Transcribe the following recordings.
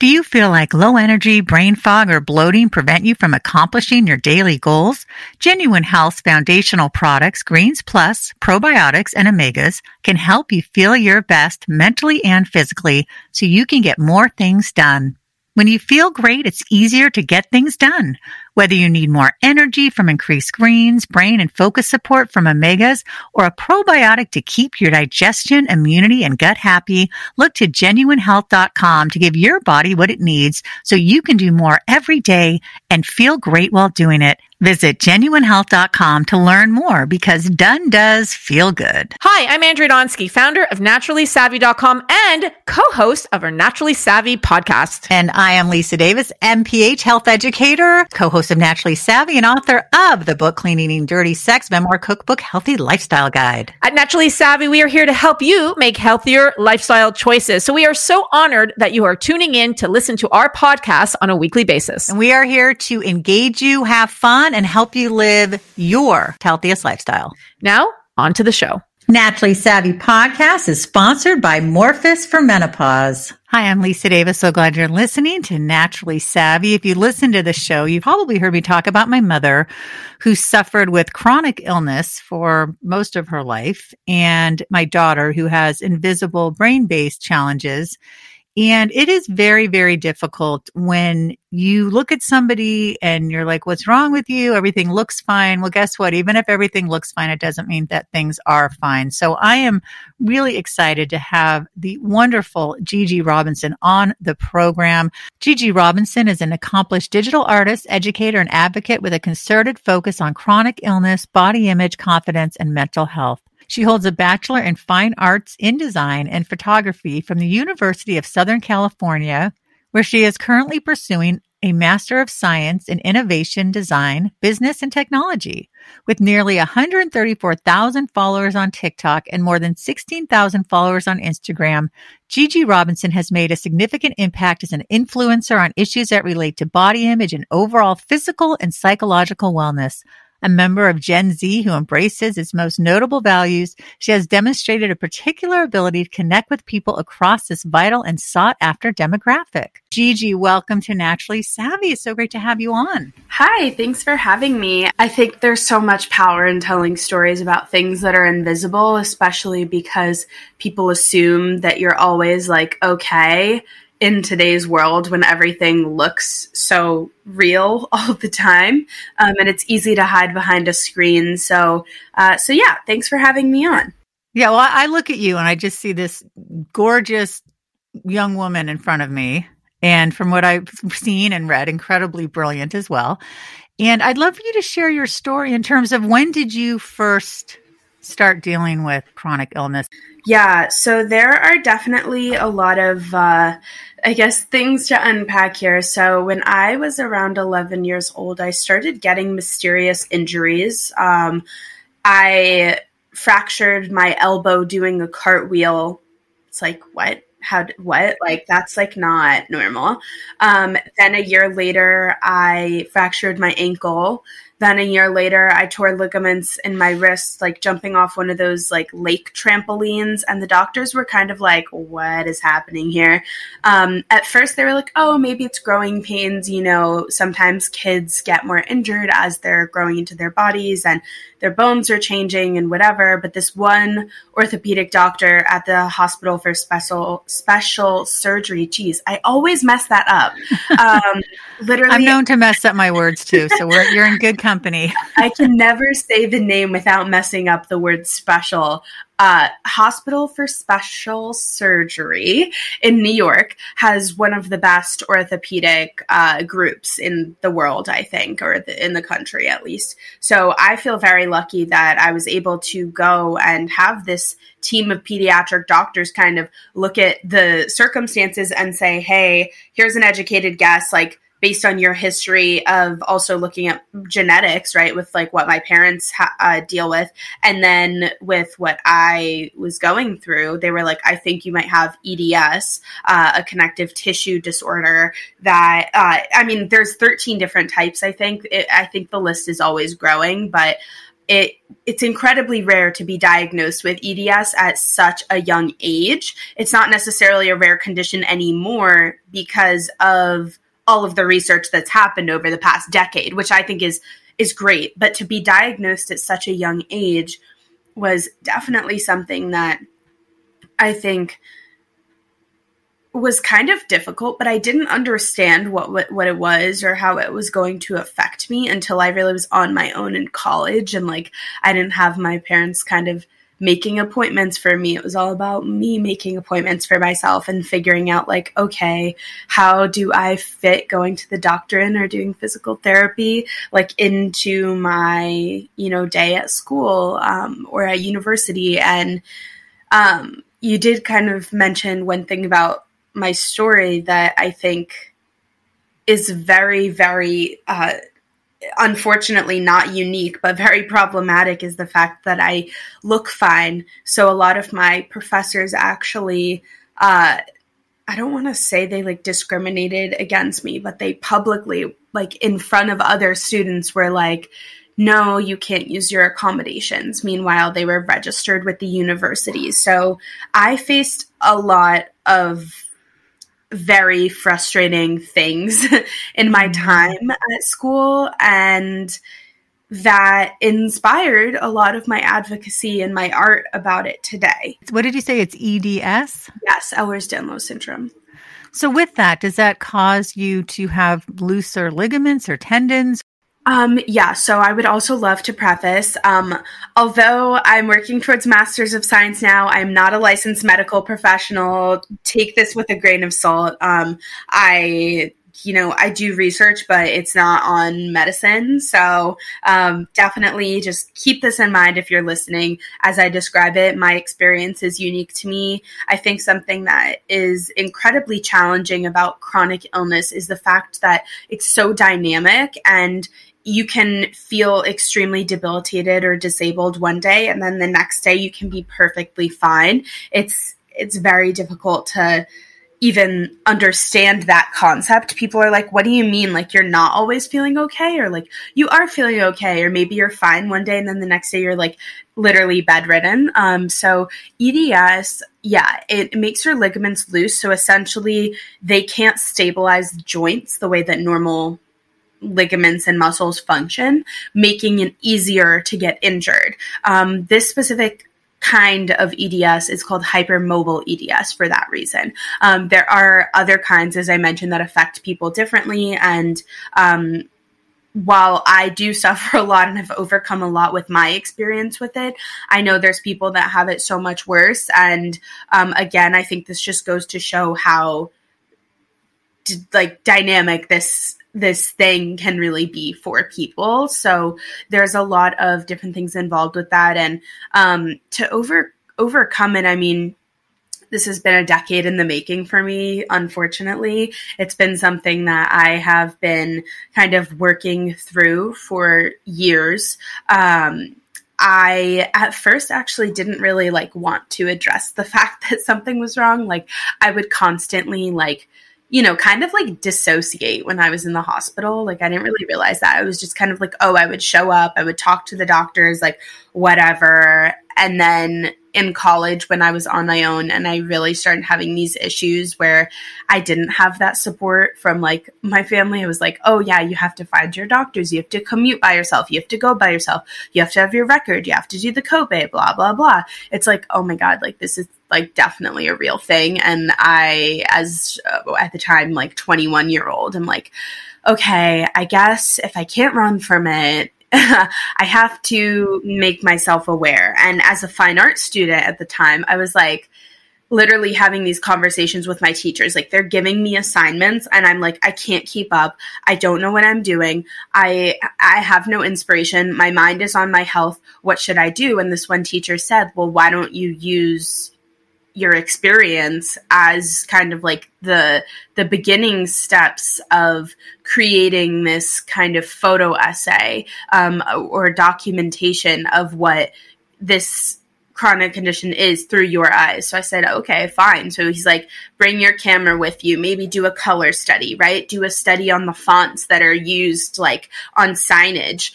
Do you feel like low energy, brain fog, or bloating prevent you from accomplishing your daily goals? Genuine Health's foundational products, Greens Plus, probiotics, and omegas can help you feel your best mentally and physically so you can get more things done. When you feel great, it's easier to get things done. Whether you need more energy from increased greens, brain and focus support from omegas, or a probiotic to keep your digestion, immunity, and gut happy, look to GenuineHealth.com to give your body what it needs so you can do more every day and feel great while doing it. Visit GenuineHealth.com to learn more, because done does feel good. Hi, I'm Andrea Donsky, founder of NaturallySavvy.com and co-host of our Naturally Savvy podcast. And I am Lisa Davis, MPH health educator, co-host of Naturally Savvy and author of the book Clean Eating Dirty Sex, memoir, cookbook, healthy lifestyle guide. At Naturally Savvy, we are here to help you make healthier lifestyle choices. So we are so honored that you are tuning in to listen to our podcast on a weekly basis. And we are here to engage you, have fun, and help you live your healthiest lifestyle. Now, on to the show. Naturally Savvy Podcast is sponsored by Morpheus for Menopause. Hi, I'm Lisa Davis. So glad you're listening to Naturally Savvy. If you listen to the show, you've probably heard me talk about my mother, who suffered with chronic illness for most of her life, and my daughter, who has invisible brain-based challenges. And it is very, very difficult when you look at somebody and you're like, what's wrong with you? Everything looks fine. Well, guess what? Even if everything looks fine, it doesn't mean that things are fine. So I am really excited to have the wonderful Gigi Robinson on the program. Gigi Robinson is an accomplished digital artist, educator, and advocate with a concerted focus on chronic illness, body image, confidence, and mental health. She holds a Bachelor in Fine Arts in Design and Photography from the University of Southern California, where she is currently pursuing a Master of Science in Innovation, Design, Business, and Technology. With nearly 134,000 followers on TikTok and more than 16,000 followers on Instagram, Gigi Robinson has made a significant impact as an influencer on issues that relate to body image and overall physical and psychological wellness. A member of Gen Z who embraces its most notable values, she has demonstrated a particular ability to connect with people across this vital and sought-after demographic. Gigi, welcome to Naturally Savvy. It's so great to have you on. Hi, thanks for having me. I think there's so much power in telling stories about things that are invisible, especially because people assume that you're always like, okay, in today's world when everything looks so real all the time. And it's easy to hide behind a screen. So yeah, thanks for having me on. Yeah, well, I look at you and I just see this gorgeous young woman in front of me. And from what I've seen and read, incredibly brilliant as well. And I'd love for you to share your story in terms of, when did you first start dealing with chronic illness? Yeah, so there are definitely a lot of, things to unpack here. So when I was around 11 years old, I started getting mysterious injuries. I fractured my elbow doing a cartwheel. It's like, what? What? Like, that's like not normal. Then a year later, I fractured my ankle. Then a year later, I tore ligaments in my wrist, like jumping off one of those like lake trampolines. And the doctors were kind of like, what is happening here? At first, they were like, oh, maybe it's growing pains. You know, sometimes kids get more injured as they're growing into their bodies and their bones are changing and whatever. But this one orthopedic doctor at the Hospital for Special Surgery, geez, I always mess that up. Literally, I'm known to mess up my words too. So you're in good company. I can never say the name without messing up the word special. Hospital for Special Surgery in New York has one of the best orthopedic groups in the world, I think, or in the country at least. So I feel very lucky that I was able to go and have this team of pediatric doctors kind of look at the circumstances and say, hey, here's an educated guess, like, based on your history of also looking at genetics, right, with like what my parents deal with, and then with what I was going through, they were like, I think you might have EDS, a connective tissue disorder that, there's 13 different types, I think. I think the list is always growing, but it's incredibly rare to be diagnosed with EDS at such a young age. It's not necessarily a rare condition anymore because of all of the research that's happened over the past decade, which I think is great. But to be diagnosed at such a young age was definitely something that I think was kind of difficult, but I didn't understand what it was or how it was going to affect me until I really was on my own in college. And like, I didn't have my parents kind of making appointments for me. It was all about me making appointments for myself and figuring out like, okay, how do I fit going to the doctor or doing physical therapy, like into my, day at school, or at university. And, you did kind of mention one thing about my story that I think is very, very, unfortunately not unique, but very problematic, is the fact that I look fine. So a lot of my professors actually, I don't want to say they like discriminated against me, but they publicly, like in front of other students, were like, no, you can't use your accommodations. Meanwhile, they were registered with the university. So I faced a lot of very frustrating things in my time at school, and that inspired a lot of my advocacy and my art about it today. What did you say? It's EDS? Yes, Ehlers-Danlos Syndrome. So with that, does that cause you to have looser ligaments or tendons? So I would also love to preface, although I'm working towards Master's of Science now, I'm not a licensed medical professional. Take this with a grain of salt. I do research, but it's not on medicine. So definitely just keep this in mind if you're listening. As I describe it, my experience is unique to me. I think something that is incredibly challenging about chronic illness is the fact that it's so dynamic, and you can feel extremely debilitated or disabled one day, and then the next day you can be perfectly fine. It's very difficult to even understand that concept. People are like, what do you mean? Like, you're not always feeling okay? Or like, you are feeling okay, or maybe you're fine one day and then the next day you're like literally bedridden. So EDS, it makes your ligaments loose. So essentially they can't stabilize joints the way that normal ligaments and muscles function, making it easier to get injured. This specific kind of EDS is called hypermobile EDS for that reason. There are other kinds, as I mentioned, that affect people differently. And while I do suffer a lot and have overcome a lot with my experience with it, I know there's people that have it so much worse. And again, I think this just goes to show how dynamic this thing can really be for people. So there's a lot of different things involved with that. And to overcome it, I mean, this has been a decade in the making for me, unfortunately. It's been something that I have been kind of working through for years. I at first actually didn't really want to address the fact that something was wrong. I would constantly dissociate when I was in the hospital. I didn't really realize that. I was just kind of I would show up, I would talk to the doctors, whatever. And then in college, when I was on my own and I really started having these issues where I didn't have that support from my family, I was like, oh yeah, you have to find your doctors. You have to commute by yourself. You have to go by yourself. You have to have your record. You have to do the copay, blah, blah, blah. It's oh my God, this is definitely a real thing. And I, as at the time, 21-year-old, I'm okay, I guess if I can't run from it, I have to make myself aware. And as a fine art student at the time, I was literally having these conversations with my teachers. They're giving me assignments and I'm I can't keep up. I don't know what I'm doing. I have no inspiration. My mind is on my health. What should I do? And this one teacher said, well, why don't you use your experience as kind of the beginning steps of creating this kind of photo essay or documentation of what this chronic condition is through your eyes. So I said, okay, fine. So he's bring your camera with you, maybe do a color study, right? Do a study on the fonts that are used on signage.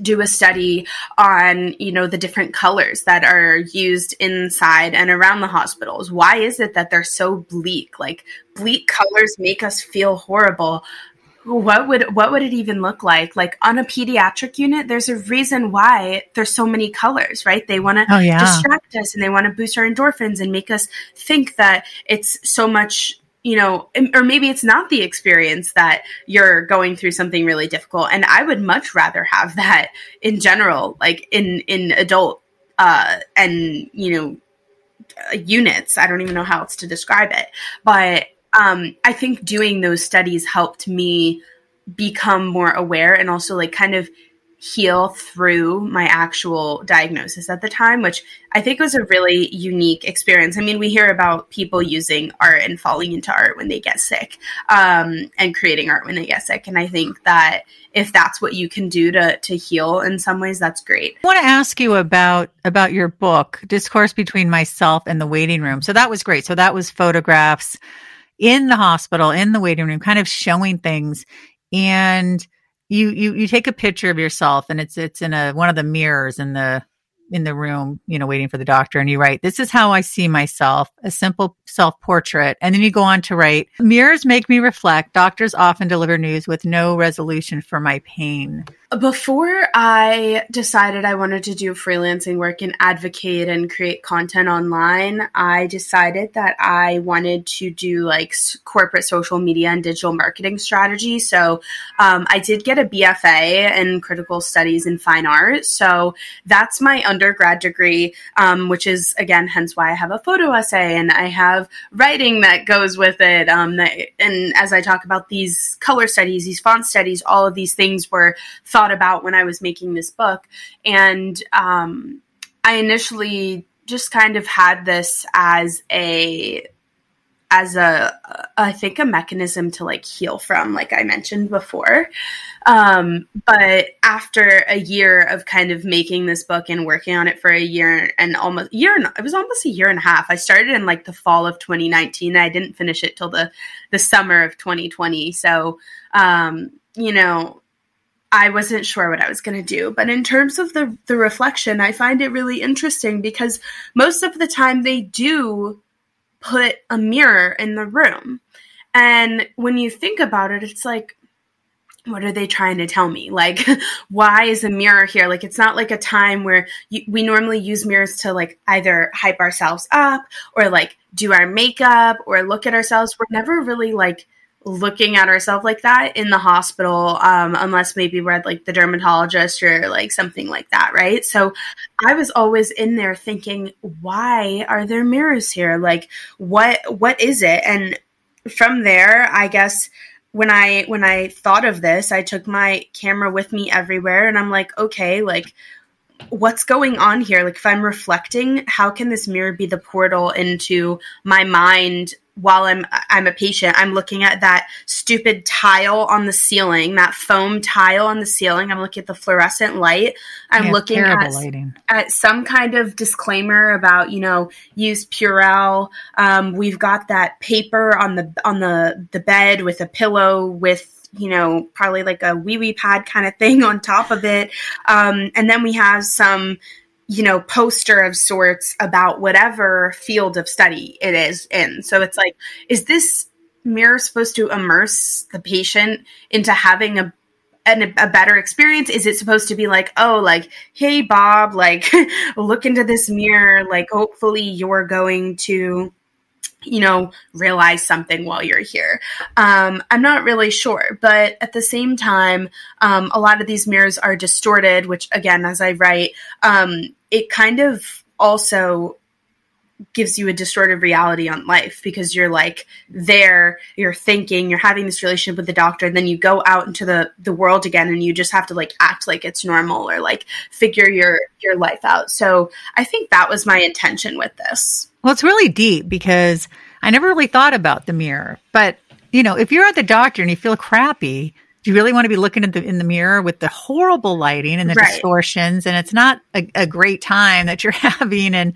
do a study on, you know, the different colors that are used inside and around the hospitals. Why is it that they're so bleak? Like, bleak colors make us feel horrible. What would it even look like? Like, on a pediatric unit, there's a reason why there's so many colors, right? They want to distract us, and they want to boost our endorphins and make us think that it's so much, you know, or maybe it's not the experience that you're going through something really difficult. And I would much rather have that in general, like in adult and, you know, units. I don't even know how else to describe it, but I think doing those studies helped me become more aware and also like kind of heal through my actual diagnosis at the time, which I think was a really unique experience. I mean, we hear about people using art and falling into art when they get sick, and creating art when they get sick. And I think that if that's what you can do to heal in some ways, that's great. I want to ask you about your book, Discourse Between Myself and the Waiting Room. So that was great. So that was photographs in the hospital, in the waiting room, kind of showing things. And you take a picture of yourself, and it's in one of the mirrors in the room, you know, waiting for the doctor. And you write, "This is how I see myself," a simple self-portrait. And then you go on to write, "Mirrors make me reflect. Doctors often deliver news with no resolution for my pain." Before I decided I wanted to do freelancing work and advocate and create content online, I decided that I wanted to do like corporate social media and digital marketing strategy. So I did get a BFA in critical studies in fine art. So that's my undergrad degree, which is, again, hence why I have a photo essay and I have writing that goes with it. And as I talk about these color studies, these font studies, all of these things were thought about when I was making this book. And I initially just kind of had this as I think a mechanism to like heal from, like I mentioned before. But after a year of kind of making this book and working on it for it was almost a year and a half. I started in like the fall of 2019. I didn't finish it till the summer of 2020. So, you know, I wasn't sure what I was going to do. But in terms of the reflection, I find it really interesting because most of the time they do put a mirror in the room. And when you think about it, it's like, what are they trying to tell me? Like, why is a mirror here? Like, it's not like a time where we normally use mirrors to like either hype ourselves up or like do our makeup or look at ourselves. We're never really like looking at ourselves like that in the hospital, unless maybe we're at like the dermatologist or like something like that, right? So I was always in there thinking, why are there mirrors here? Like, what is it? And from there, I guess when I thought of this, I took my camera with me everywhere, and I'm like, okay, like, what's going on here? Like, if I'm reflecting, how can this mirror be the portal into my mind? While I'm a patient, I'm looking at that stupid tile on the ceiling, that foam tile on the ceiling. I'm looking at the fluorescent light. I'm looking at some kind of disclaimer about, you know, use Purell. We've got that paper on the bed with a pillow with, you know, probably like a wee pad kind of thing on top of it. And then we have some, you know, poster of sorts about whatever field of study it is in. So it's like, is this mirror supposed to immerse the patient into having a better experience? Is it supposed to be like, oh, like, hey, Bob, like, look into this mirror, like, hopefully you're going to, you know, realize something while you're here. I'm not really sure, but at the same time, a lot of these mirrors are distorted, which again, as I write, it kind of also gives you a distorted reality on life because you're like there, you're thinking, you're having this relationship with the doctor, and then you go out into the world again and you just have to like act like it's normal or like figure your life out. So I think that was my intention with this. Well, it's really deep because I never really thought about the mirror, but you know, if you're at the doctor and you feel crappy, do you really want to be looking at in the mirror with the horrible lighting and the distortions? And it's not a great time that you're having. And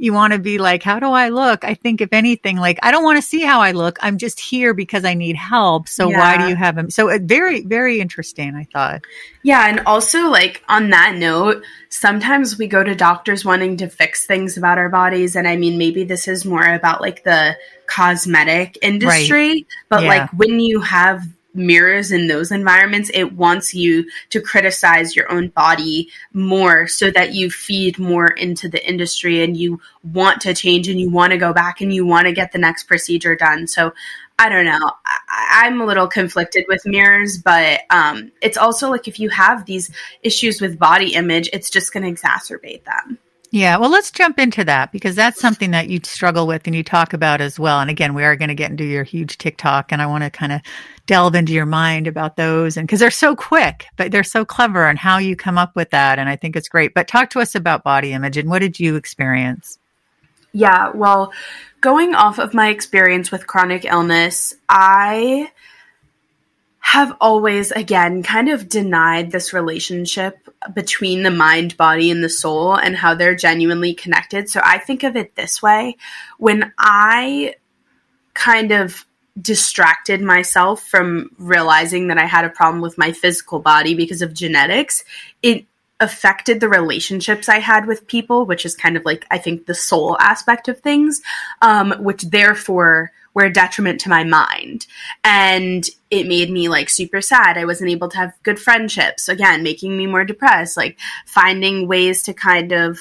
you want to be like, how do I look? I think if anything, like, I don't want to see how I look. I'm just here because I need help. So why do you have them? So very, very interesting, I thought. Yeah. And also, like, on that note, sometimes we go to doctors wanting to fix things about our bodies. And I mean, maybe this is more about like the cosmetic industry, but like when you have mirrors in those environments, it wants you to criticize your own body more so that you feed more into the industry and you want to change and you want to go back and you want to get the next procedure done. So I don't know. I'm a little conflicted with mirrors, but it's also like if you have these issues with body image, it's just going to exacerbate them. Yeah. Well, let's jump into that because that's something that you struggle with and you talk about as well. And again, we are going to get into your huge TikTok and I want to kind of delve into your mind about those and because they're so quick, but they're so clever and how you come up with that. And I think it's great, but talk to us about body image and what did you experience? Yeah. Well, going off of my experience with chronic illness, I have always, again, kind of denied this relationship between the mind, body, and the soul and how they're genuinely connected. So I think of it this way. When I kind of distracted myself from realizing that I had a problem with my physical body because of genetics, it affected the relationships I had with people, which is kind of like, I think, the soul aspect of things, which therefore were a detriment to my mind. And it made me like super sad. I wasn't able to have good friendships, again, making me more depressed, like finding ways to kind of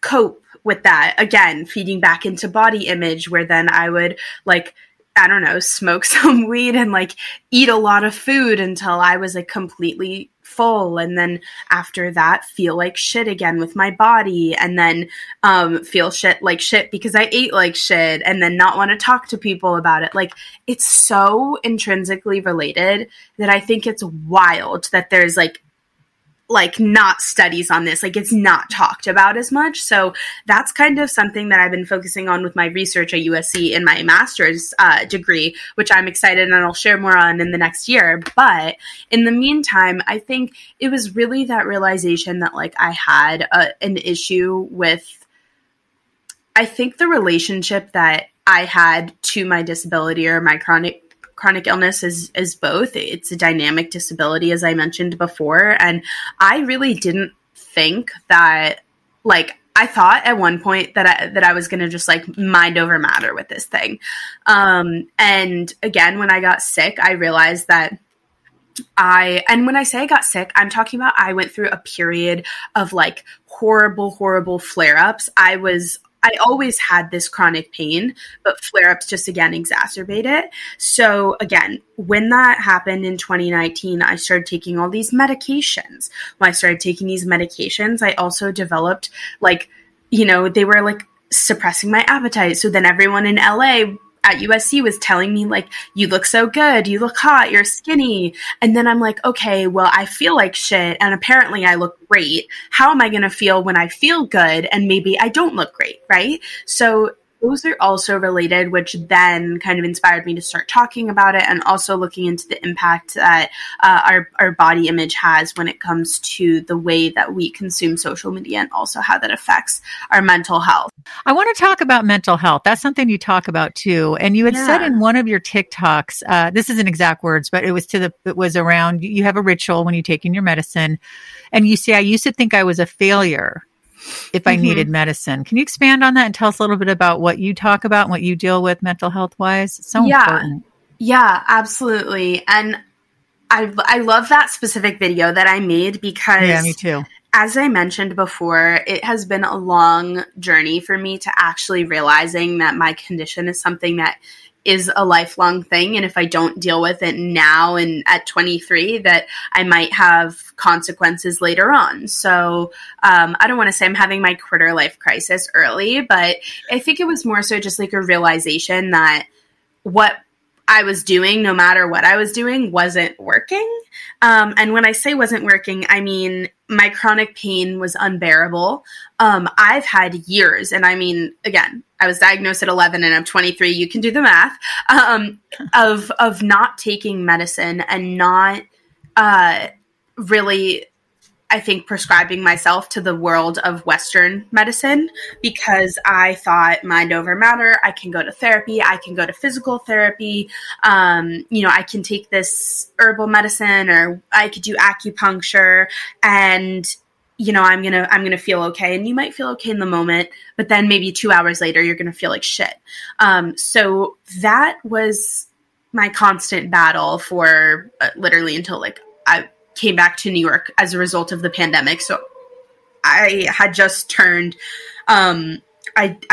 cope with that. Again, feeding back into body image where then I would like, I don't know, smoke some weed and like eat a lot of food until I was like completely full. And then after that, feel like shit again with my body and then feel shit like shit because I ate like shit and then not want to talk to people about it. Like it's so intrinsically related that I think it's wild that there's like not studies on this, like it's not talked about as much. So that's kind of something that I've been focusing on with my research at USC in my master's degree, which I'm excited and I'll share more on in the next year. But in the meantime, I think it was really that realization that like I had an issue with, I think the relationship that I had to my disability or my chronic illness is both. It's a dynamic disability, as I mentioned before. And I really didn't think that, like, I thought at one point that I was going to just like mind over matter with this thing. And again, when I got sick, I realized that and when I say I got sick, I'm talking about, I went through a period of like horrible, horrible flare-ups. I always had this chronic pain, but flare-ups just, again, exacerbate it. So, again, when that happened in 2019, I started taking all these medications. When I started taking these medications, I also developed, like, you know, they were, like, suppressing my appetite. So then everyone in LA at USC was telling me, like, you look so good, you look hot, you're skinny. And then I'm like, okay, well, I feel like shit, and apparently I look great. How am I going to feel when I feel good and maybe I don't look great, right? So those are also related, which then kind of inspired me to start talking about it and also looking into the impact that our body image has when it comes to the way that we consume social media and also how that affects our mental health. I want to talk about mental health. That's something you talk about too. And you had said in one of your TikToks, this isn't exact words, but it was around, you have a ritual when you're taking your medicine and you say, I used to think I was a failure if I needed medicine. Can you expand on that and tell us a little bit about what you talk about and what you deal with mental health wise? It's so important. Yeah, absolutely. And I love that specific video that I made because me too. As I mentioned before, it has been a long journey for me to actually realizing that my condition is something that is a lifelong thing. And if I don't deal with it now and at 23, that I might have consequences later on. So I don't want to say I'm having my quarter life crisis early, but I think it was more so just like a realization that what I was doing, no matter what I was doing, wasn't working. And when I say wasn't working, I mean, my chronic pain was unbearable. I've had years, and I mean, again, I was diagnosed at 11 and I'm 23. You can do the math, of not taking medicine and not really I think, prescribing myself to the world of Western medicine, because I thought mind over matter, I can go to therapy, I can go to physical therapy, I can take this herbal medicine, or I could do acupuncture, and I'm going to feel okay. And you might feel okay in the moment, but then maybe 2 hours later, you're going to feel like shit. So that was my constant battle for literally until I came back to New York as a result of the pandemic. So I had just turned, I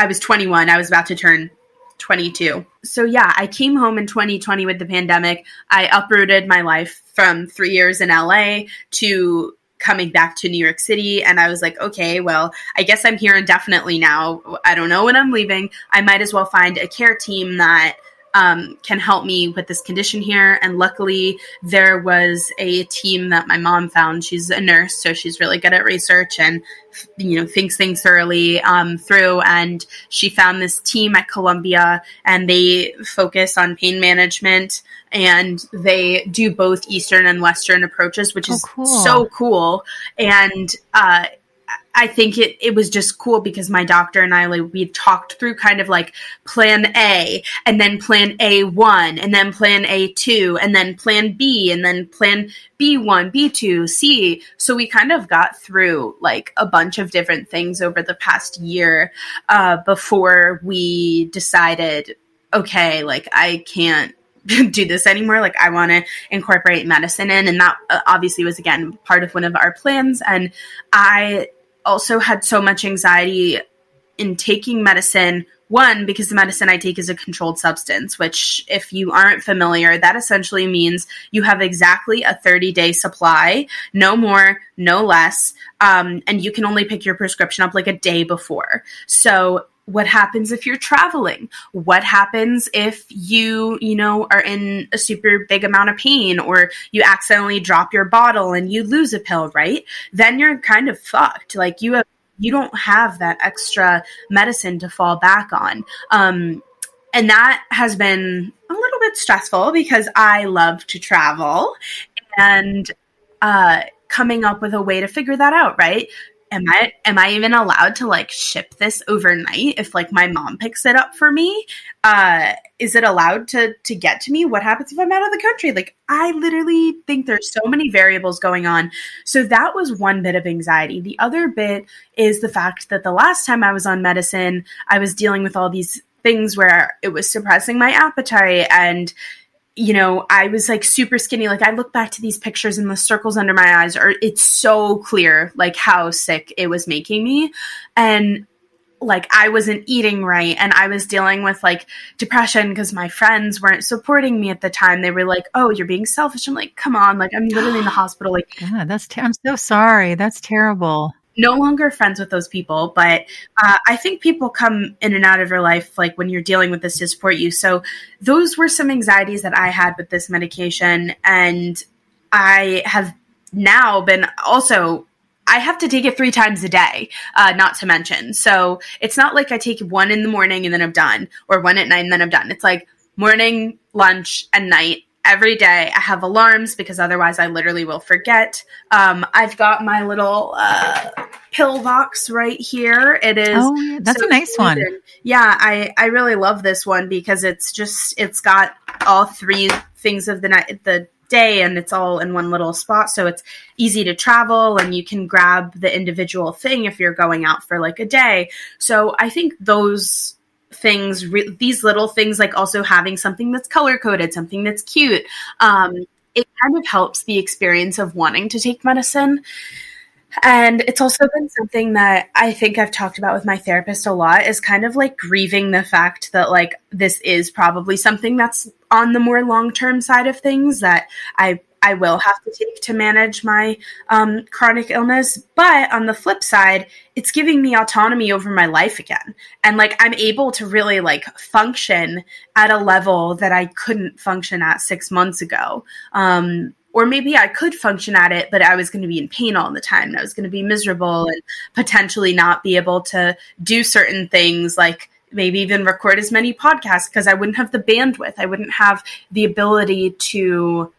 was 21. I was about to turn 22. So yeah, I came home in 2020 with the pandemic. I uprooted my life from 3 years in LA to coming back to New York City. And I was like, okay, well, I guess I'm here indefinitely now. I don't know when I'm leaving. I might as well find a care team that can help me with this condition here. And luckily there was a team that my mom found. She's a nurse, so she's really good at research and, thinks things thoroughly through. And she found this team at Columbia, and they focus on pain management, and they do both Eastern and Western approaches, which is so cool. And, I think it was just cool because my doctor and I, we talked through kind of like plan A, and then plan A1, and then plan A2, and then plan B, and then plan B1, B2, C. So we kind of got through like a bunch of different things over the past year before we decided, okay, I can't do this anymore. I want to incorporate medicine in. And that obviously was, again, part of one of our plans. And I also had so much anxiety in taking medicine. One, because the medicine I take is a controlled substance, which, if you aren't familiar, that essentially means you have exactly a 30-day supply, no more, no less, and you can only pick your prescription up a day before. So what happens if you're traveling? What happens if you, are in a super big amount of pain, or you accidentally drop your bottle and you lose a pill, right? Then you're kind of fucked. You don't have that extra medicine to fall back on. And that has been a little bit stressful because I love to travel, and coming up with a way to figure that out, right? Am I even allowed to ship this overnight if my mom picks it up for me? Is it allowed to get to me? What happens if I'm out of the country? I literally think there's so many variables going on. So that was one bit of anxiety. The other bit is the fact that the last time I was on medicine, I was dealing with all these things where it was suppressing my appetite, and I was super skinny. I look back to these pictures and the circles under my eyes it's so clear, how sick it was making me. And I wasn't eating right. And I was dealing with depression because my friends weren't supporting me at the time. They were like, oh, you're being selfish. I'm like, come on. I'm literally in the hospital. God, I'm so sorry. That's terrible. No longer friends with those people, but I think people come in and out of your life, when you're dealing with this, to support you. So those were some anxieties that I had with this medication. And I have now been I have to take it 3 times a day, not to mention. So it's not I take one in the morning and then I'm done, or one at night and then I'm done. It's morning, lunch, and night. Every day I have alarms because otherwise I literally will forget. I've got my little pill box right here. It is. Oh, that's so a nice one. Yeah, I really love this one because it's got all 3 things of the day, and it's all in one little spot. So it's easy to travel, and you can grab the individual thing if you're going out for a day. So I think those things, these little things, also having something that's color-coded, something that's cute. It kind of helps the experience of wanting to take medicine. And it's also been something that I think I've talked about with my therapist a lot, is kind of grieving the fact that this is probably something that's on the more long-term side of things that I will have to take to manage my chronic illness. But on the flip side, it's giving me autonomy over my life again. And I'm able to really function at a level that I couldn't function at 6 months ago. Or maybe I could function at it, but I was going to be in pain all the time. And I was going to be miserable and potentially not be able to do certain things, maybe even record as many podcasts, because I wouldn't have the bandwidth. I wouldn't have the ability to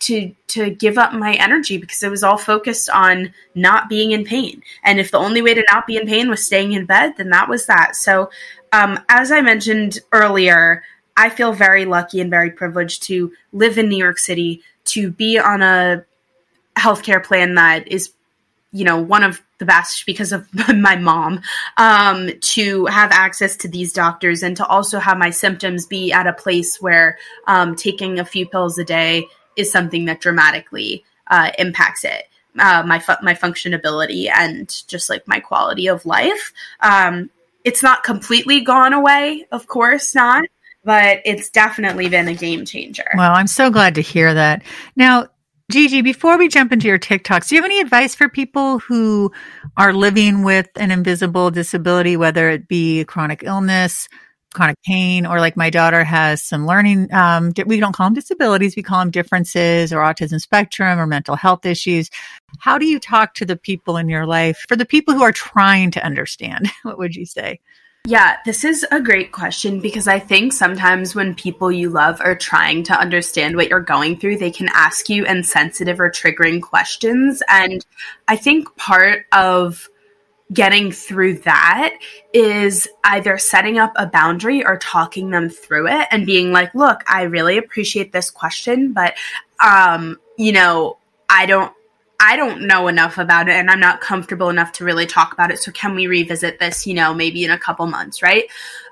to give up my energy because it was all focused on not being in pain. And if the only way to not be in pain was staying in bed, then that was that. So as I mentioned earlier, I feel very lucky and very privileged to live in New York City, to be on a healthcare plan that is, you know, one of the best because of my mom, to have access to these doctors and to also have my symptoms be at a place where taking a few pills a day is something that dramatically impacts it, my functionability and just like my quality of life. It's not completely gone away, of course not, but it's definitely been a game changer. Well, I'm so glad to hear that. Now, Gigi, before we jump into your TikToks, do you have any advice for people who are living with an invisible disability, whether it be chronic illness, chronic pain, or like my daughter has some learning, we don't call them disabilities, we call them differences, or autism spectrum, or mental health issues. How do you talk to the people in your life? For the people who are trying to understand, what would you say? Yeah, this is a great question because I think sometimes when people you love are trying to understand what you're going through, they can ask you insensitive or triggering questions. And I think part of getting through that is either setting up a boundary or talking them through it and being like, look, I really appreciate this question, but, you know, I don't know enough about it and I'm not comfortable enough to really talk about it. So can we revisit this, you know, maybe in a couple months, right?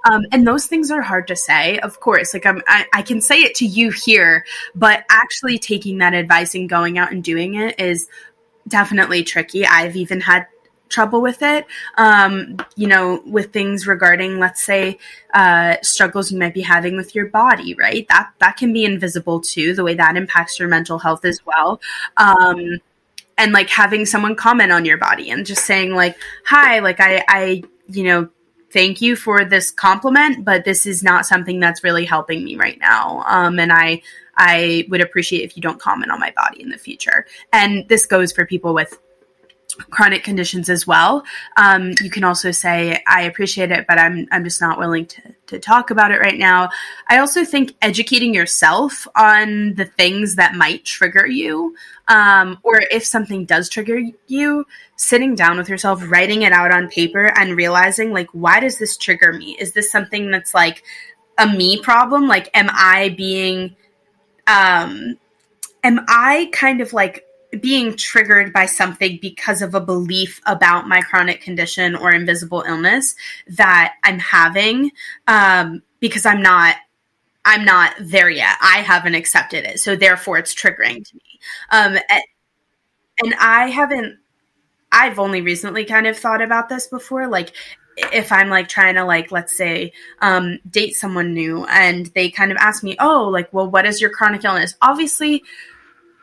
And those things are hard to say, of course. Like I can say it to you here, but actually taking that advice and going out and doing it is definitely tricky. I've even had trouble with it, you know, with things regarding, let's say, struggles you might be having with your body, right? That can be invisible too, the way that impacts your mental health as well. And like having someone comment on your body and just saying like, hi, like I, you know, thank you for this compliment, but this is not something that's really helping me right now. And I would appreciate if you don't comment on my body in the future. And this goes for people with chronic conditions as well. You can also say, I appreciate it, but I'm just not willing to talk about it right now. I also think educating yourself on the things that might trigger you, or if something does trigger you, sitting down with yourself, writing it out on paper and realizing like, why does this trigger me? Is this something that's like a me problem? Like, am I kind of like being triggered by something because of a belief about my chronic condition or invisible illness that I'm having, because I'm not there yet. I haven't accepted it. So therefore it's triggering to me. And I've only recently kind of thought about this before. Like if I'm like trying to like, let's say, date someone new and they kind of ask me, oh, like, well, what is your chronic illness? Obviously,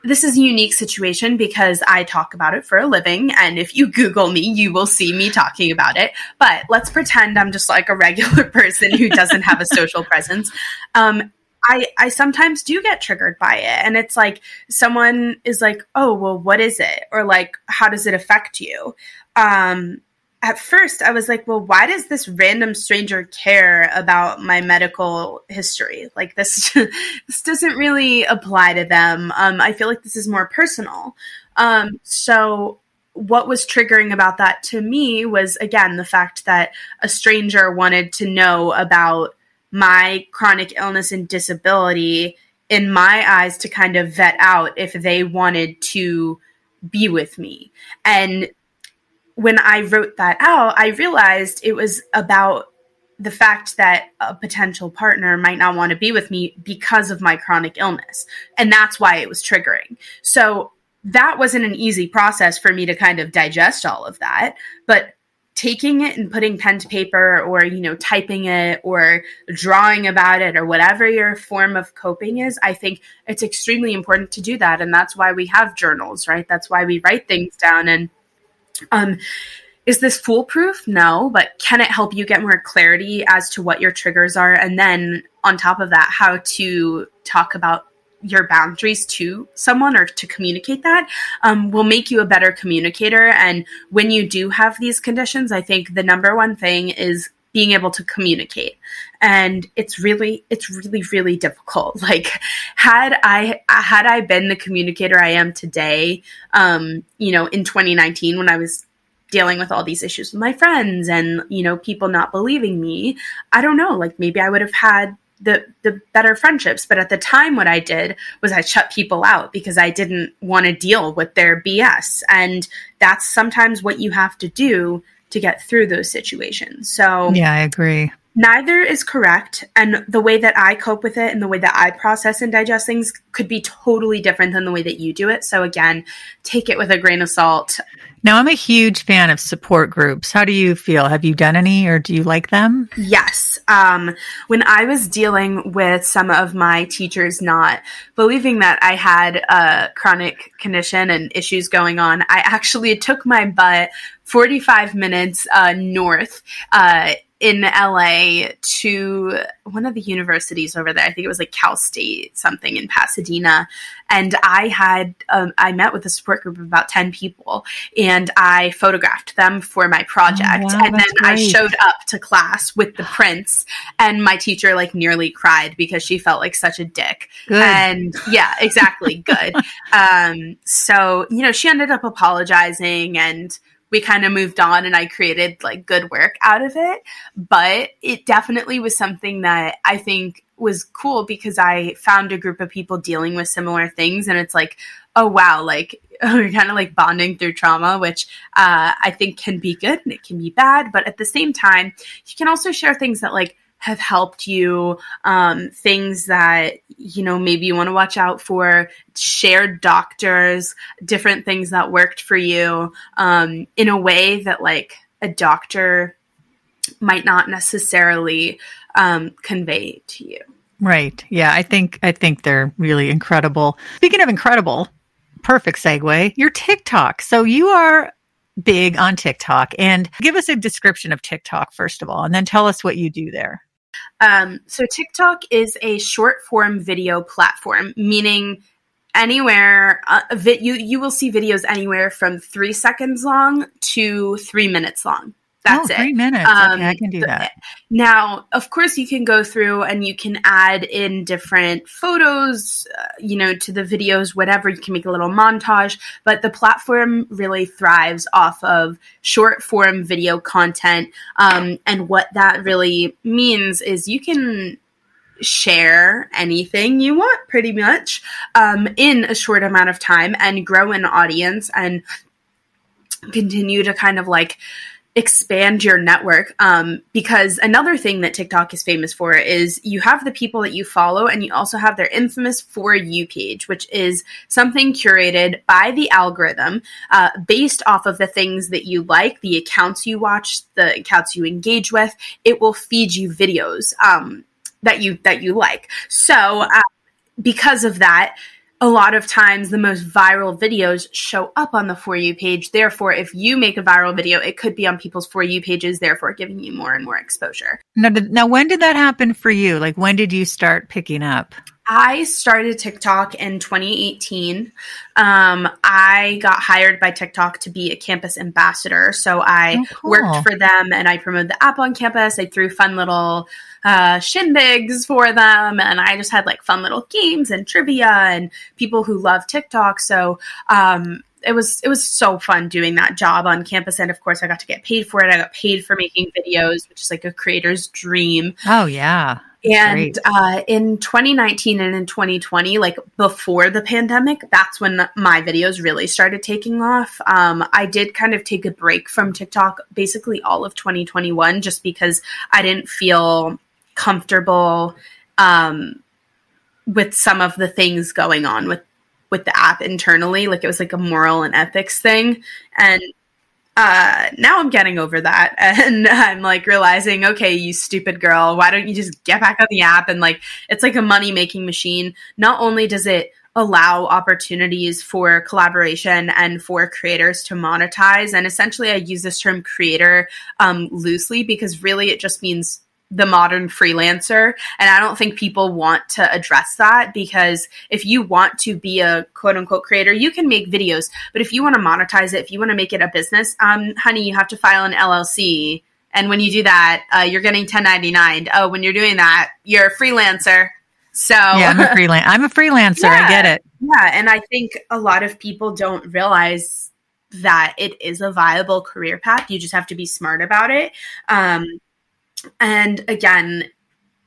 this is a unique situation because I talk about it for a living. And if you Google me, you will see me talking about it. But let's pretend I'm just like a regular person who doesn't have a social presence. I sometimes do get triggered by it. And it's like someone is like, oh, well, what is it? Or like, how does it affect you? At first, I was like, well, why does this random stranger care about my medical history? Like this doesn't really apply to them. I feel like this is more personal. So what was triggering about that to me was, again, the fact that a stranger wanted to know about my chronic illness and disability, in my eyes, to kind of vet out if they wanted to be with me. And when I wrote that out, I realized it was about the fact that a potential partner might not want to be with me because of my chronic illness. And that's why it was triggering. So that wasn't an easy process for me to kind of digest all of that. But taking it and putting pen to paper or, you know, typing it or drawing about it or whatever your form of coping is, I think it's extremely important to do that. And that's why we have journals, right? That's why we write things down. And is this foolproof? No, but can it help you get more clarity as to what your triggers are? And then on top of that, how to talk about your boundaries to someone or to communicate that will make you a better communicator. And when you do have these conditions, I think the number one thing is being able to communicate. And it's really difficult. Like, had I been the communicator I am today, in 2019 when I was dealing with all these issues with my friends and, people not believing me, I don't know, like maybe I would have had the better friendships. But at the time, what I did was I shut people out because I didn't want to deal with their BS. And that's sometimes what you have to do to get through those situations. So yeah, I agree. Neither is correct. And the way that I cope with it and the way that I process and digest things could be totally different than the way that you do it. So again, take it with a grain of salt. Now, I'm a huge fan of support groups. How do you feel? Have you done any or do you like them? Yes. When I was dealing with some of my teachers not believing that I had a chronic condition and issues going on, I actually took my butt 45 minutes north in LA to one of the universities over there. I think it was like Cal State something in Pasadena. And I had, I met with a support group of about 10 people and I photographed them for my project. Oh, wow, and then great. I showed up to class with the prints and my teacher like nearly cried because she felt like such a dick. Good. And yeah, exactly. Good. So, she ended up apologizing and we kind of moved on and I created like good work out of it. But it definitely was something that I think was cool because I found a group of people dealing with similar things. And it's like, oh, wow, like we're kind of like bonding through trauma, which I think can be good and it can be bad. But at the same time, you can also share things that like have helped you, things that, maybe you want to watch out for, shared doctors, different things that worked for you, in a way that like a doctor might not necessarily, convey to you. Right. Yeah. I think they're really incredible. Speaking of incredible, perfect segue, your TikTok. So you are big on TikTok, and give us a description of TikTok, first of all, and then tell us what you do there. So TikTok is a short form video platform, meaning anywhere you will see videos anywhere from 3 seconds long to 3 minutes long. That's it. 3 minutes. Okay, I can do that. Now, of course, you can go through and you can add in different photos, to the videos, whatever. You can make a little montage, but the platform really thrives off of short form video content. And what that really means is you can share anything you want pretty much in a short amount of time and grow an audience and continue to kind of like expand your network. Because another thing that TikTok is famous for is you have the people that you follow and you also have their infamous For You page, which is something curated by the algorithm, based off of the things that you like, the accounts you watch, the accounts you engage with. It will feed you videos, that you like. So, because of that, a lot of times the most viral videos show up on the For You page. Therefore, if you make a viral video, it could be on people's For You pages, therefore giving you more and more exposure. Now, when did that happen for you? Like, when did you start picking up? I started TikTok in 2018. I got hired by TikTok to be a campus ambassador. So I worked for them and I promoted the app on campus. I threw fun little shindigs for them. And I just had like fun little games and trivia and people who love TikTok. So, it was so fun doing that job on campus. And of course I got to get paid for it. I got paid for making videos, which is like a creator's dream. Oh yeah. And in 2019 and in 2020, like before the pandemic, that's when my videos really started taking off. I did kind of take a break from TikTok basically all of 2021, just because I didn't feel comfortable, with some of the things going on with the app internally. Like it was like a moral and ethics thing. And now I'm getting over that and I'm like realizing, okay, you stupid girl, why don't you just get back on the app? And like, it's like a money making machine. Not only does it allow opportunities for collaboration and for creators to monetize. And essentially I use this term creator, loosely, because really it just means the modern freelancer. And I don't think people want to address that, because if you want to be a quote unquote creator, you can make videos, but if you want to monetize it, if you want to make it a business, honey, you have to file an LLC And when you do that, you're getting 1099. Oh, when you're doing that, you're a freelancer. So yeah, I'm a freelancer. Yeah, I get it. Yeah. And I think a lot of people don't realize that it is a viable career path. You just have to be smart about it. And again,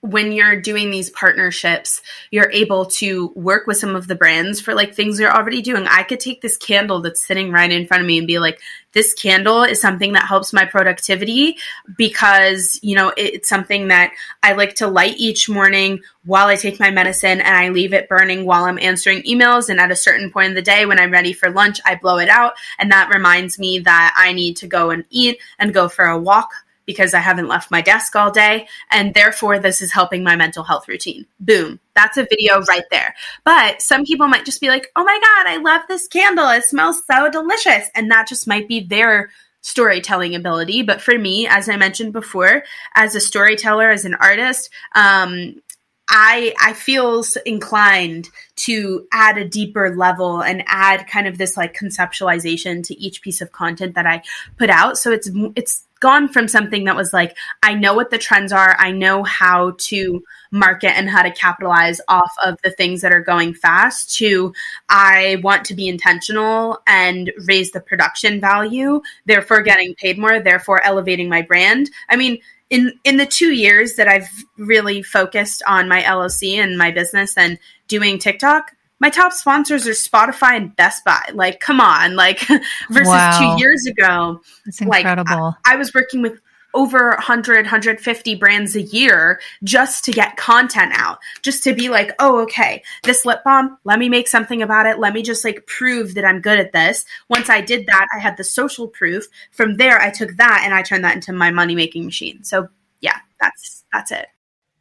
when you're doing these partnerships, you're able to work with some of the brands for like things you're already doing. I could take this candle that's sitting right in front of me and be like, this candle is something that helps my productivity because, you know, it's something that I like to light each morning while I take my medicine, and I leave it burning while I'm answering emails. And at a certain point in the day when I'm ready for lunch, I blow it out. And that reminds me that I need to go and eat and go for a walk, because I haven't left my desk all day, and therefore this is helping my mental health routine. Boom. That's a video right there. But some people might just be like, oh my God, I love this candle. It smells so delicious. And that just might be their storytelling ability. But for me, as I mentioned before, as a storyteller, as an artist, I feel inclined to add a deeper level and add kind of this like conceptualization to each piece of content that I put out. So it's gone from something that was like, I know what the trends are. I know how to market and how to capitalize off of the things that are going fast, to I want to be intentional and raise the production value, therefore getting paid more, therefore elevating my brand. I mean, in the 2 years that I've really focused on my LLC and my business and doing TikTok, my top sponsors are Spotify and Best Buy. Like, come on. Like, versus wow. 2 years ago, that's incredible. Like, I was working with over 100, 150 brands a year just to get content out, just to be like, oh, okay, this lip balm, let me make something about it. Let me just like prove that I'm good at this. Once I did that, I had the social proof. From there, I took that and I turned that into my money-making machine. So yeah, that's it.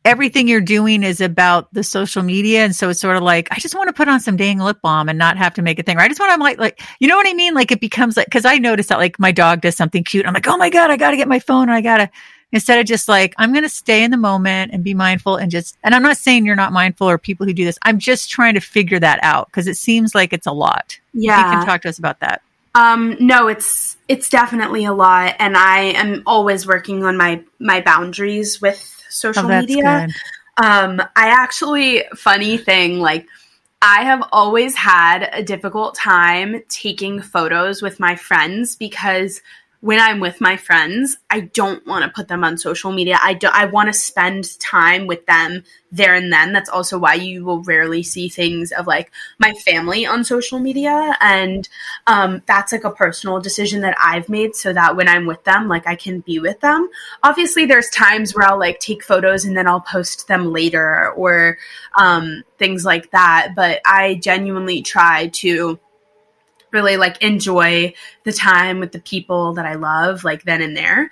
Everything you're doing is about the social media. And so it's sort of like, I just want to put on some dang lip balm and not have to make a thing. Or I just want to like, you know what I mean? Like it becomes like, cause I noticed that like my dog does something cute. And I'm like, oh my God, I got to get my phone. I got to, instead of just like, I'm going to stay in the moment and be mindful and just, and I'm not saying you're not mindful or people who do this. I'm just trying to figure that out. Cause it seems like it's a lot. Yeah. You can talk to us about that. No, it's definitely a lot. And I am always working on my boundaries with social media. Good. I actually, funny thing, like I have always had a difficult time taking photos with my friends, because when I'm with my friends, I don't want to put them on social media. I want to spend time with them there and then. That's also why you will rarely see things of like my family on social media. And that's like a personal decision that I've made, so that when I'm with them, like I can be with them. Obviously, there's times where I'll like take photos and then I'll post them later, or things like that. But I genuinely try to really like enjoy the time with the people that I love, like then and there.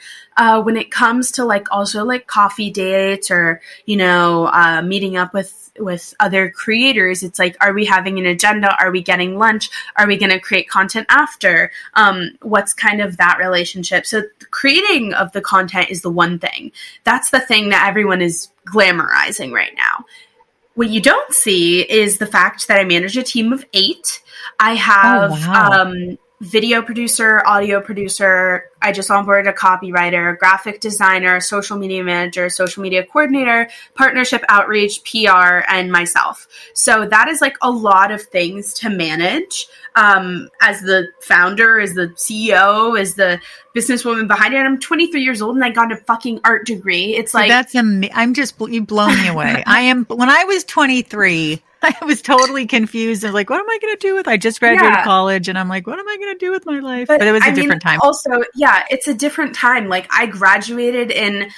When it comes to like also like coffee dates, or, you know, meeting up with other creators, it's like, are we having an agenda? Are we getting lunch? Are we going to create content after? What's kind of that relationship? So the creating of the content is the one thing. That's the thing that everyone is glamorizing right now. What you don't see is the fact that I manage a team of 8. I have video producer, audio producer. I just onboarded a copywriter, graphic designer, social media manager, social media coordinator, partnership outreach, PR, and myself. So that is like a lot of things to manage. As the founder, as the CEO, as the businesswoman behind it. And I'm 23 years old and I got a fucking art degree. It's like, that's amazing. I'm just, you blown me away. When I was 23, I was totally confused. I was like, what am I going to do with, I just graduated college and I'm like, what am I going to do with my life? But it was a different time. Also, yeah, it's a different time. Like I graduated in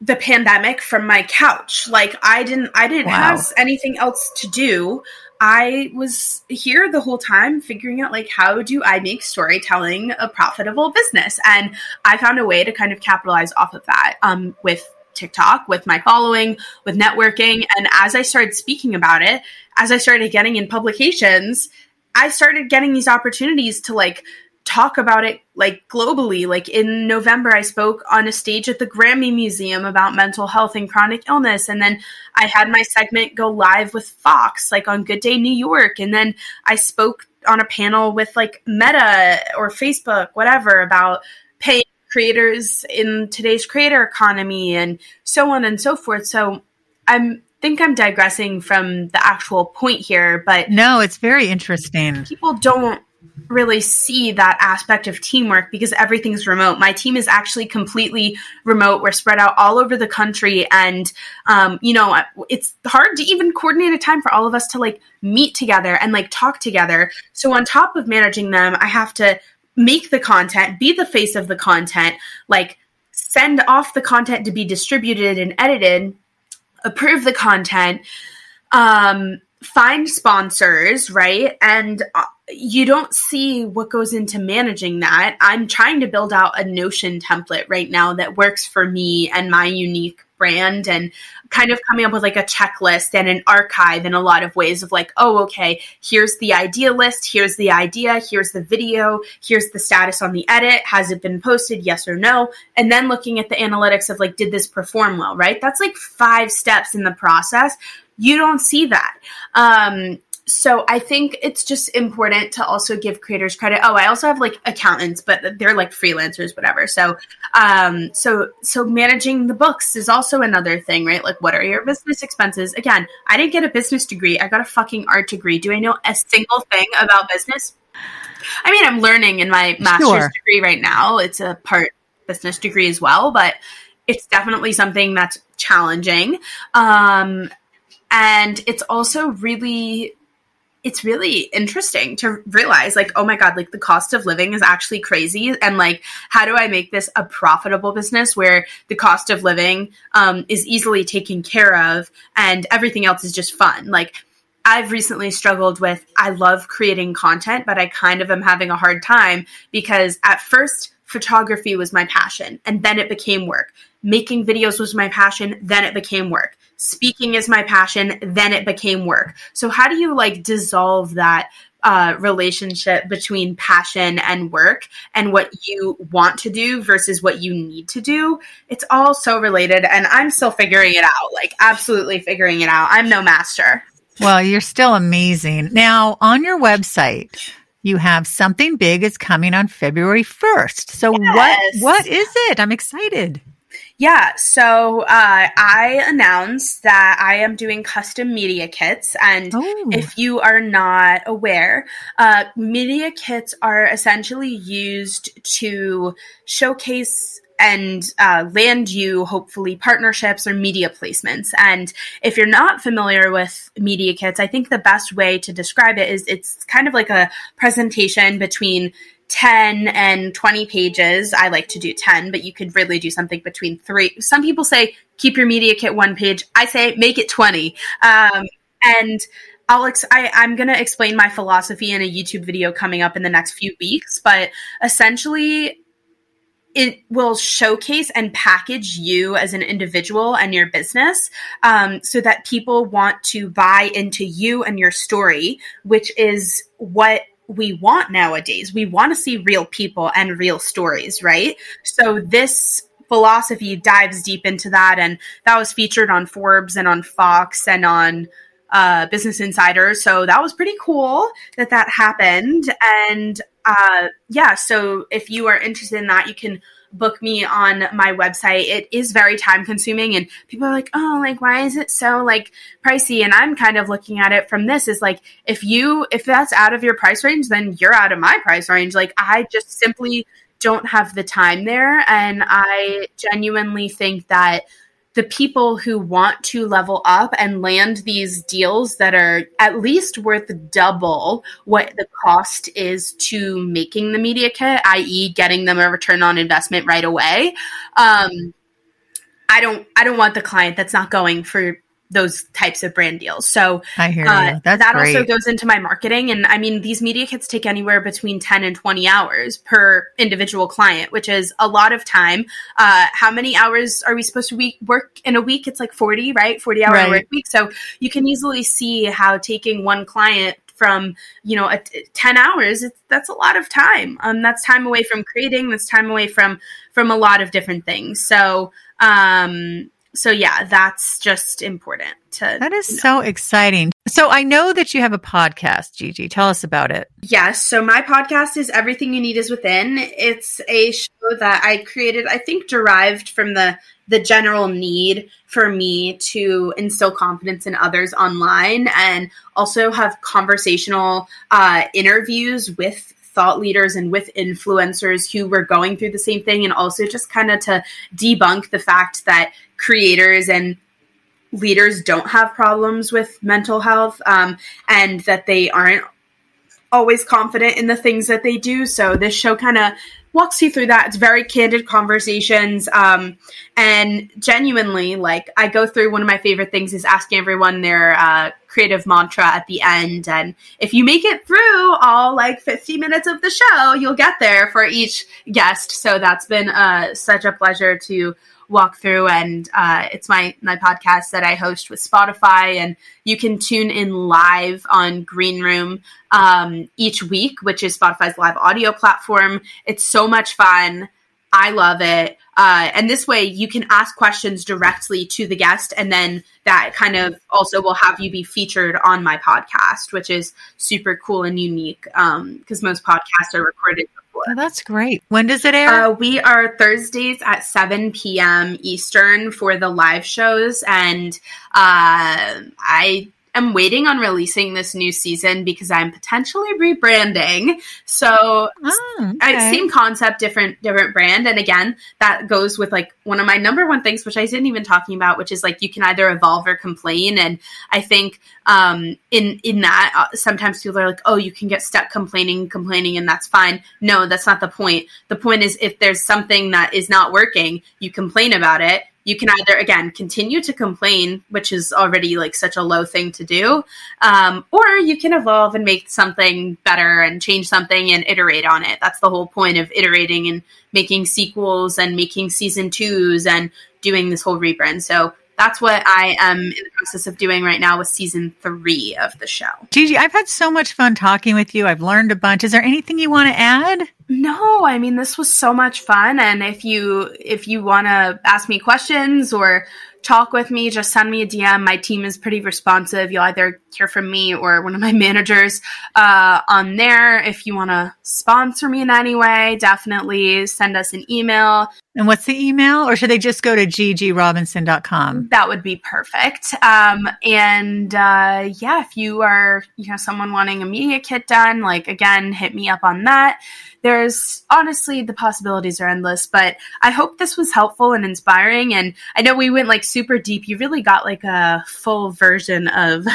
the pandemic from my couch. Like I didn't have anything else to do. I was here the whole time figuring out like, how do I make storytelling a profitable business? And I found a way to kind of capitalize off of that with TikTok, with my following, with networking. And as I started speaking about it, as I started getting in publications, I started getting these opportunities to like talk about it like globally. Like in November, I spoke on a stage at the Grammy Museum about mental health and chronic illness. And then I had my segment go live with Fox, like on Good Day New York. And then I spoke on a panel with like Meta or Facebook, whatever, about paying creators in today's creator economy and so on and so forth. So I think I'm digressing from the actual point here, but no, it's very interesting. People don't really see that aspect of teamwork because everything's remote. My team is actually completely remote. We're spread out all over the country. And, it's hard to even coordinate a time for all of us to like meet together and like talk together. So on top of managing them, I have to make the content, be the face of the content, like send off the content to be distributed and edited, approve the content, find sponsors, right? And you don't see what goes into managing that. I'm trying to build out a Notion template right now that works for me and my unique brand, and kind of coming up with like a checklist and an archive in a lot of ways of like, oh, okay, here's the idea list, here's the idea, here's the video, here's the status on the edit, has it been posted, yes or no? And then looking at the analytics of like, did this perform well, right? That's like 5 steps in the process. You don't see that. So I think it's just important to also give creators credit. Oh, I also have like accountants, but they're like freelancers, whatever. So managing the books is also another thing, right? Like, what are your business expenses? Again, I didn't get a business degree. I got a fucking art degree. Do I know a single thing about business? I mean, I'm learning in my master's degree right now. It's a part business degree as well, but it's definitely something that's challenging. And it's also really interesting to realize like, oh my God, like the cost of living is actually crazy. And like, how do I make this a profitable business where the cost of living is easily taken care of and everything else is just fun? Like I've recently struggled with, I love creating content, but I kind of am having a hard time because at first photography was my passion and then it became work. Making videos was my passion. Then it became work. Speaking is my passion, then it became work. So how do you like dissolve that relationship between passion and work and what you want to do versus what you need to do? It's all so related and I'm still figuring it out, like absolutely figuring it out. I'm no master. Well, you're still amazing. Now on your website, you have something big is coming on February 1st. So yes. What is it? I'm excited. Yeah, so I announced that I am doing custom media kits, and if you are not aware, media kits are essentially used to showcase and land you, hopefully, partnerships or media placements. And if you're not familiar with media kits, I think the best way to describe it is it's kind of like a presentation between 10 and 20 pages. I like to do 10, but you could really do something between 3. Some people say, keep your media kit 1 page. I say, make it 20. And I'm going to explain my philosophy in a YouTube video coming up in the next few weeks, but essentially it will showcase and package you as an individual and your business so that people want to buy into you and your story, which is what we want nowadays. We want to see real people and real stories, right? So this philosophy dives deep into that. And that was featured on Forbes and on Fox and on Business Insider. So that was pretty cool that happened. And so if you are interested in that, you can book me on my website. It is very time consuming and people are like, oh, like, why is it so like pricey? And I'm kind of looking at it from this is like, if that's out of your price range, then you're out of my price range. Like I just simply don't have the time there. And I genuinely think that the people who want to level up and land these deals that are at least worth double what the cost is to making the media kit, i.e. getting them a return on investment right away. I don't want the client that's not going for those types of brand deals. So I hear you. That great. Also goes into my marketing. And I mean, these media kits take anywhere between 10 and 20 hours per individual client, which is a lot of time. How many hours are we supposed to work in a week? It's like 40, right? 40 hour work week. So you can easily see how taking one client from, 10 hours, that's a lot of time. That's time away from creating, that's time away from a lot of different things. So that's just important to know. That is so exciting. So I know that you have a podcast, Gigi. Tell us about it. Yes. So my podcast is Everything You Need is Within. It's a show that I created, I think derived from the general need for me to instill confidence in others online and also have conversational interviews with thought leaders and with influencers who were going through the same thing, and also just kind of to debunk the fact that creators and leaders don't have problems with mental health and that they aren't always confident in the things that they do. So this show kind of walks you through that. It's very candid conversations. And genuinely, like, I go through one of my favorite things is asking everyone their creative mantra at the end. And if you make it through all like 50 minutes of the show, you'll get there for each guest. So that's been such a pleasure to walk through. And it's my podcast that I host with Spotify, and you can tune in live on Green Room each week, which is Spotify's live audio platform. It's so much fun. I love it. And this way you can ask questions directly to the guest, and then that kind of also will have you be featured on my podcast, which is super cool and unique because most podcasts are recorded before. Oh, that's great. When does it air? We are Thursdays at 7 p.m. Eastern for the live shows. And I'm waiting on releasing this new season because I'm potentially rebranding. So same concept, different brand. And again, that goes with like one of my number one things, which I didn't even talking about, which is like, you can either evolve or complain. And I think in that, sometimes people are like, oh, you can get stuck complaining, and that's fine. No, that's not the point. The point is if there's something that is not working, you complain about it. You can either, again, continue to complain, which is already like such a low thing to do, or you can evolve and make something better and change something and iterate on it. That's the whole point of iterating and making sequels and making season 2s and doing this whole rebrand. So that's what I am in the process of doing right now with season 3 of the show. Gigi, I've had so much fun talking with you. I've learned a bunch. Is there anything you want to add? No, I mean, this was so much fun. And if you want to ask me questions or talk with me, just send me a DM. My team is pretty responsive. You'll either hear from me or one of my managers on there. If you want to sponsor me in any way, definitely send us an email. And what's the email? Or should they just go to ggrobinson.com? That would be perfect. If you are, someone wanting a media kit done, like, again, hit me up on that. There's honestly, the possibilities are endless, but I hope this was helpful and inspiring. And I know we went like super deep. You really got like a full version of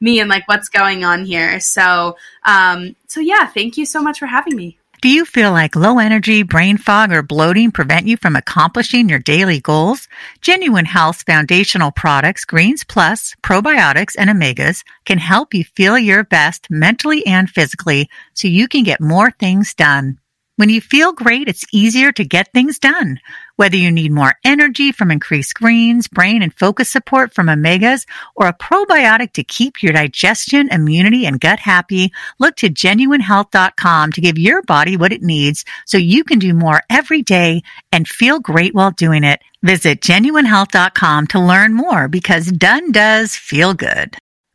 me and like what's going on here. So thank you so much for having me. Do you feel like low energy, brain fog, or bloating prevent you from accomplishing your daily goals? Genuine Health's foundational products, Greens Plus, probiotics, and omegas can help you feel your best mentally and physically so you can get more things done. When you feel great, it's easier to get things done. Whether you need more energy from increased greens, brain and focus support from omegas, or a probiotic to keep your digestion, immunity, and gut happy, look to GenuineHealth.com to give your body what it needs so you can do more every day and feel great while doing it. Visit GenuineHealth.com to learn more, because done does feel good.